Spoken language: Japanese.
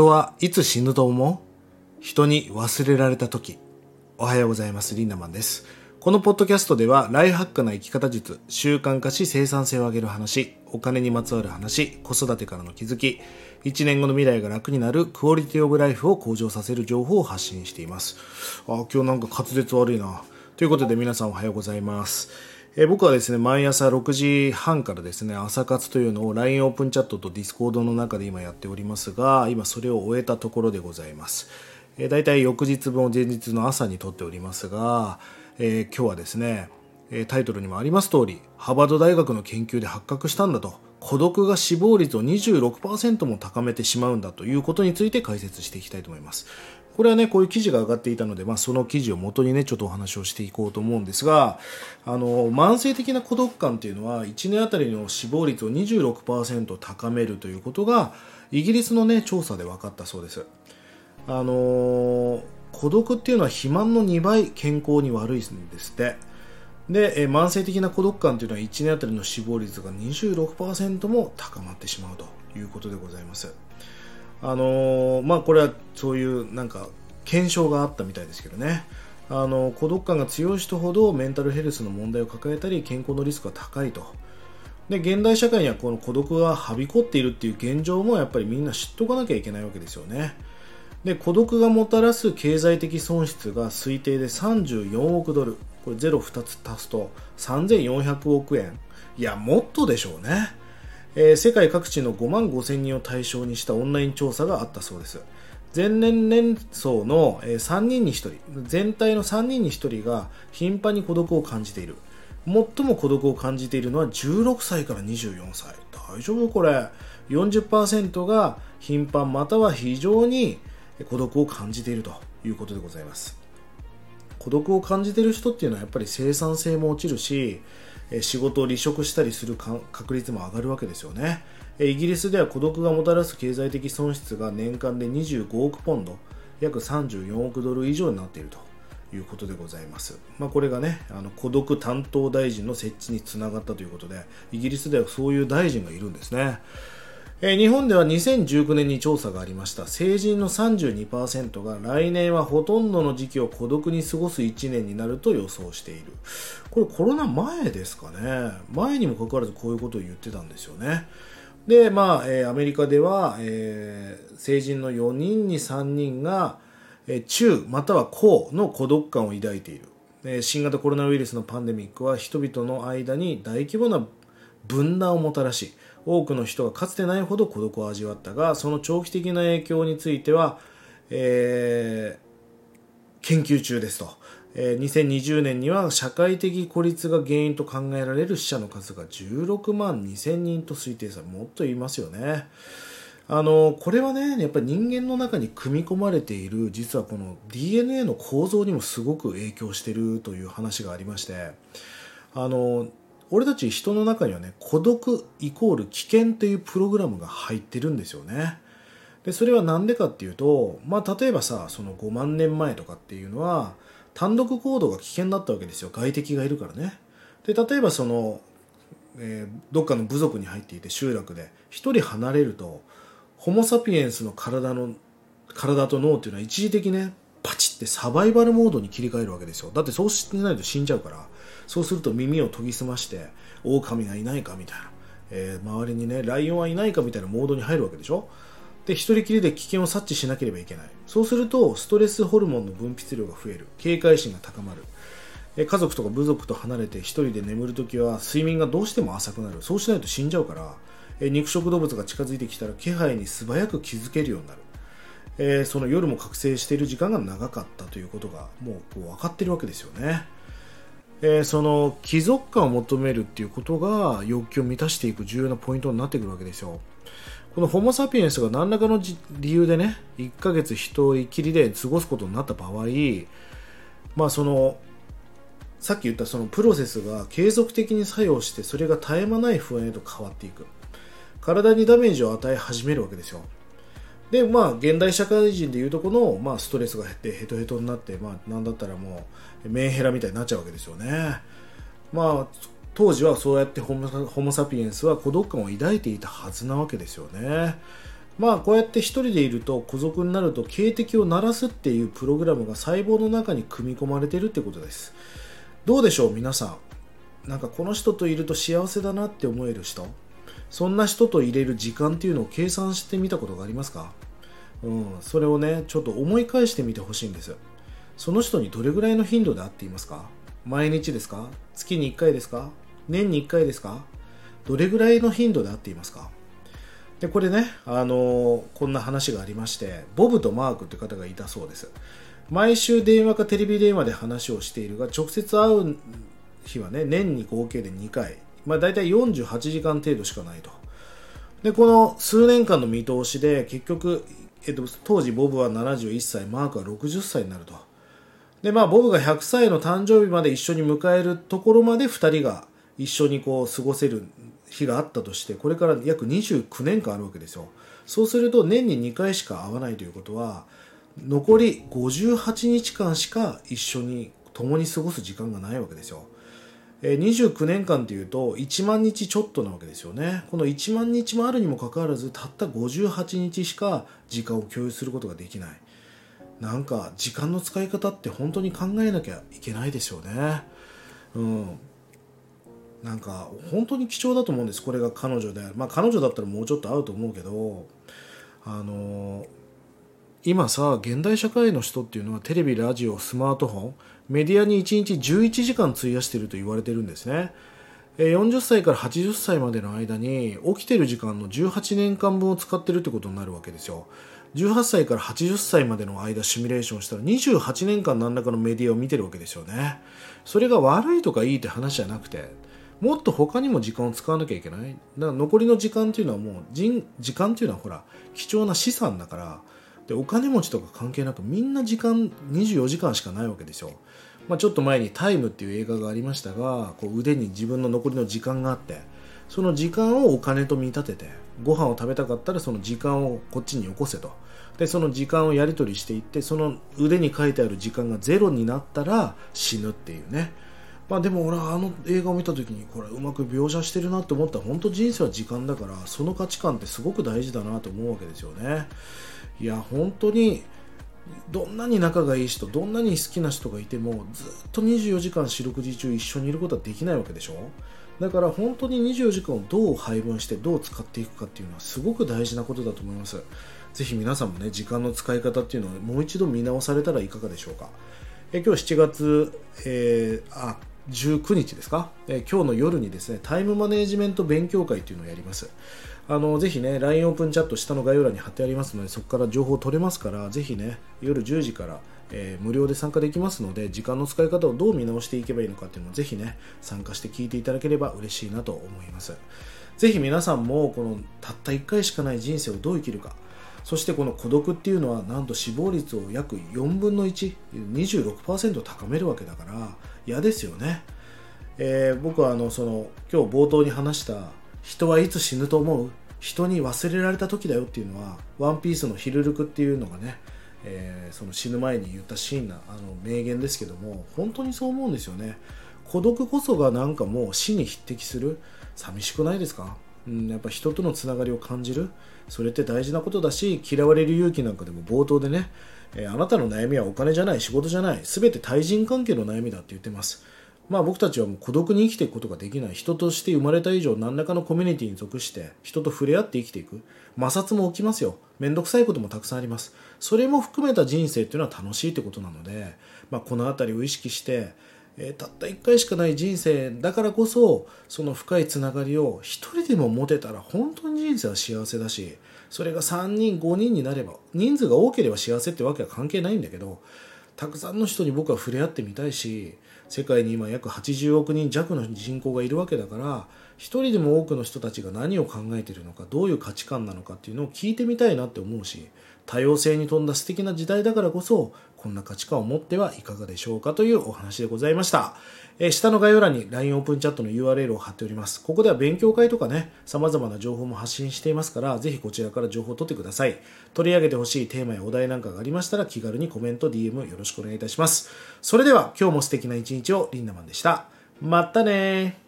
人はいつ死ぬと思う？人に忘れられた時。おはようございます。リンダマンです。このポッドキャストではライフハックな生き方術、習慣化し生産性を上げる話、お金にまつわる話、子育てからの気づき、1年後の未来が楽になるクオリティオブライフを向上させる情報を発信しています。今日なんか滑舌悪いな。ということで皆さんおはようございます。僕はですね、毎朝6時半からですね、朝活というのを LINE オープンチャットと Discord の中で今やっておりますが、今それを終えたところでございます。だいたい翌日分を前日の朝に撮っておりますが、今日はですね、タイトルにもあります通り、ハーバード大学の研究で発覚したんだと、孤独が死亡率を 26% も高めてしまうんだということについて解説していきたいと思います。これはね、こういう記事が上がっていたので、その記事を元にね、ちょっとお話をしていこうと思うんですが、慢性的な孤独感というのは、1年あたりの死亡率を 26% 高めるということが、イギリスのね、調査で分かったそうです。孤独っていうのは肥満の2倍健康に悪いんですって。で、慢性的な孤独感というのは1年あたりの死亡率が 26% も高まってしまうということでございます。これはそういうなんか検証があったみたいですけどね。孤独感が強い人ほどメンタルヘルスの問題を抱えたり、健康のリスクが高いと。で、現代社会にはこの孤独がはびこっているっていう現状もやっぱりみんな知っとかなきゃいけないわけですよね。で、孤独がもたらす経済的損失が推定で34億ドル、これゼロ2つ足すと3400億円。いや、もっとでしょうね。世界各地の5万5000人を対象にしたオンライン調査があったそうです。前年層の3人に1人、全体の3人に1人が頻繁に孤独を感じている。最も孤独を感じているのは16歳から24歳。大丈夫これ？ 40% が頻繁または非常に孤独を感じているということでございます。孤独を感じている人っていうのはやっぱり生産性も落ちるし、仕事を離職したりする確率も上がるわけですよね。イギリスでは孤独がもたらす経済的損失が年間で25億ポンド、約34億ドル以上になっているということでございます。これがね、孤独担当大臣の設置につながったということで、イギリスではそういう大臣がいるんですね。日本では2019年に調査がありました。成人の 32% が来年はほとんどの時期を孤独に過ごす1年になると予想している。これコロナ前ですかね。前にもかかわらずこういうことを言ってたんですよね。で、アメリカでは、成人の4人に3人が、中または高の孤独感を抱いている。新型コロナウイルスのパンデミックは人々の間に大規模な分断をもたらし、多くの人がかつてないほど孤独を味わったが、その長期的な影響については、研究中ですと。2020年には社会的孤立が原因と考えられる死者の数が16万2000人と推定され、もっといますよね。これはね、やっぱり人間の中に組み込まれている、実はこの DNA の構造にもすごく影響しているという話がありまして、俺たち人の中にはね、孤独イコール危険というプログラムが入ってるんですよね。で、それはなんでかっていうと、例えばさ、その5万年前とかっていうのは単独行動が危険だったわけですよ。外敵がいるからね。で、例えばその、どっかの部族に入っていて、集落で一人離れると、ホモサピエンスの体と脳っていうのは一時的ね、パチってサバイバルモードに切り替えるわけですよ。だってそうしてないと死んじゃうから。そうすると耳を研ぎ澄まして、狼がいないかみたいな、周りにね、ライオンはいないかみたいなモードに入るわけでしょ。で、一人きりで危険を察知しなければいけない。そうするとストレスホルモンの分泌量が増える。警戒心が高まる。家族とか部族と離れて一人で眠るときは睡眠がどうしても浅くなる。そうしないと死んじゃうから、肉食動物が近づいてきたら気配に素早く気づけるようになる。その夜も覚醒している時間が長かったということがもう分かってるわけですよね。その貴族感を求めるっていうことが欲求を満たしていく重要なポイントになってくるわけですよ。このホモサピエンスが何らかの理由でね、1ヶ月一人きりで過ごすことになった場合、そのさっき言ったそのプロセスが継続的に作用して、それが絶え間ない不安へと変わっていく。体にダメージを与え始めるわけですよ。で、現代社会人でいうとこの、ストレスが減ってヘトヘトになって、なんだったらもうメンヘラみたいになっちゃうわけですよね。当時はそうやってホモサピエンスは孤独感を抱いていたはずなわけですよね。まあこうやって一人でいると孤独になると警笛を鳴らすっていうプログラムが細胞の中に組み込まれてるってことです。どうでしょう皆さん、なんかこの人といると幸せだなって思える人、そんな人といれる時間っていうのを計算してみたことがありますか？それをねちょっと思い返してみてほしいんです。その人にどれぐらいの頻度で会っていますか？毎日ですか？月に1回ですか？年に1回ですか？どれぐらいの頻度で会っていますか？でこれね、こんな話がありまして、ボブとマークという方がいたそうです。毎週電話かテレビ電話で話をしているが、直接会う日はね年に合計で2回、だいたい48時間程度しかないと。でこの数年間の見通しで結局、当時ボブは71歳、マークは60歳になると。でボブが100歳の誕生日まで一緒に迎えるところまで2人が一緒にこう過ごせる日があったとして、これから約29年間あるわけですよ。そうすると年に2回しか会わないということは、残り58日間しか一緒に共に過ごす時間がないわけですよ。29年間というと1万日ちょっとなわけですよね。この1万日もあるにもかかわらず、たった58日しか時間を共有することができない。なんか時間の使い方って本当に考えなきゃいけないですよね。なんか本当に貴重だと思うんです。これが彼女である。彼女だったらもうちょっと会うと思うけど、今さ、現代社会の人っていうのはテレビ、ラジオ、スマートフォン、メディアに1日11時間費やしていると言われてるんですね。40歳から80歳までの間に起きてる時間の18年間分を使ってるってことになるわけですよ。18歳から80歳までの間シミュレーションしたら28年間何らかのメディアを見てるわけですよね。それが悪いとかいいって話じゃなくて、もっと他にも時間を使わなきゃいけない。だから残りの時間っていうのはもう時間っていうのはほら貴重な資産だから。でお金持ちとか関係なくみんな時間24時間しかないわけですよ。ちょっと前にタイムっていう映画がありましたが、こう腕に自分の残りの時間があって、その時間をお金と見立てて、ご飯を食べたかったらその時間をこっちによこせと。でその時間をやり取りしていって、その腕に書いてある時間がゼロになったら死ぬっていうね。でも俺はあの映画を見た時にこれうまく描写してるなって思ったら、本当人生は時間だから、その価値観ってすごく大事だなと思うわけですよね。いや本当にどんなに仲がいい人、どんなに好きな人がいても、ずっと24時間四六時中一緒にいることはできないわけでしょ。だから本当に24時間をどう配分してどう使っていくかっていうのはすごく大事なことだと思います。ぜひ皆さんもね、時間の使い方っていうのをもう一度見直されたらいかがでしょうか。今日7月、19日ですか、今日の夜にですね、タイムマネジメント勉強会というのをやります。ぜひね、 LINE オープンチャット下の概要欄に貼ってありますので、そこから情報取れますから、ぜひね、夜10時から、無料で参加できますので、時間の使い方をどう見直していけばいいのかっていうのをぜひね、参加して聞いていただければ嬉しいなと思います。ぜひ皆さんもこのたった1回しかない人生をどう生きるか、そしてこの孤独っていうのはなんと死亡率を約4分の1、26% 高めるわけだから嫌ですよね。僕は今日冒頭に話した人はいつ死ぬと思う？人に忘れられた時だよっていうのは、ワンピースのヒルルクっていうのがね、その死ぬ前に言ったシーンな名言ですけども、本当にそう思うんですよね。孤独こそがなんかもう死に匹敵する。寂しくないですか？やっぱ人とのつながりを感じる、それって大事なことだし、嫌われる勇気なんかでも冒頭でね、あなたの悩みはお金じゃない、仕事じゃない、全て対人関係の悩みだって言ってます。僕たちはもう孤独に生きていくことができない。人として生まれた以上、何らかのコミュニティに属して人と触れ合って生きていく。摩擦も起きますよ。めんどくさいこともたくさんあります。それも含めた人生っていうのは楽しいってことなので、このあたりを意識して、たった1回しかない人生だからこそ、その深いつながりを一人でも持てたら本当に人生は幸せだし、それが3人5人になれば、人数が多ければ幸せってわけは関係ないんだけど、たくさんの人に僕は触れ合ってみたいし、世界に今約80億人弱の人口がいるわけだから、一人でも多くの人たちが何を考えているのか、どういう価値観なのかっていうのを聞いてみたいなって思うし、多様性に富んだ素敵な時代だからこそ、こんな価値観を持ってはいかがでしょうかというお話でございました。下の概要欄に LINE オープンチャットの URL を貼っております。ここでは勉強会とかね、様々な情報も発信していますから、ぜひこちらから情報を取ってください。取り上げてほしいテーマやお題なんかがありましたら、気軽にコメント DM よろしくお願いいたします。それでは今日も素敵な一日を。リンダマンでした。またね。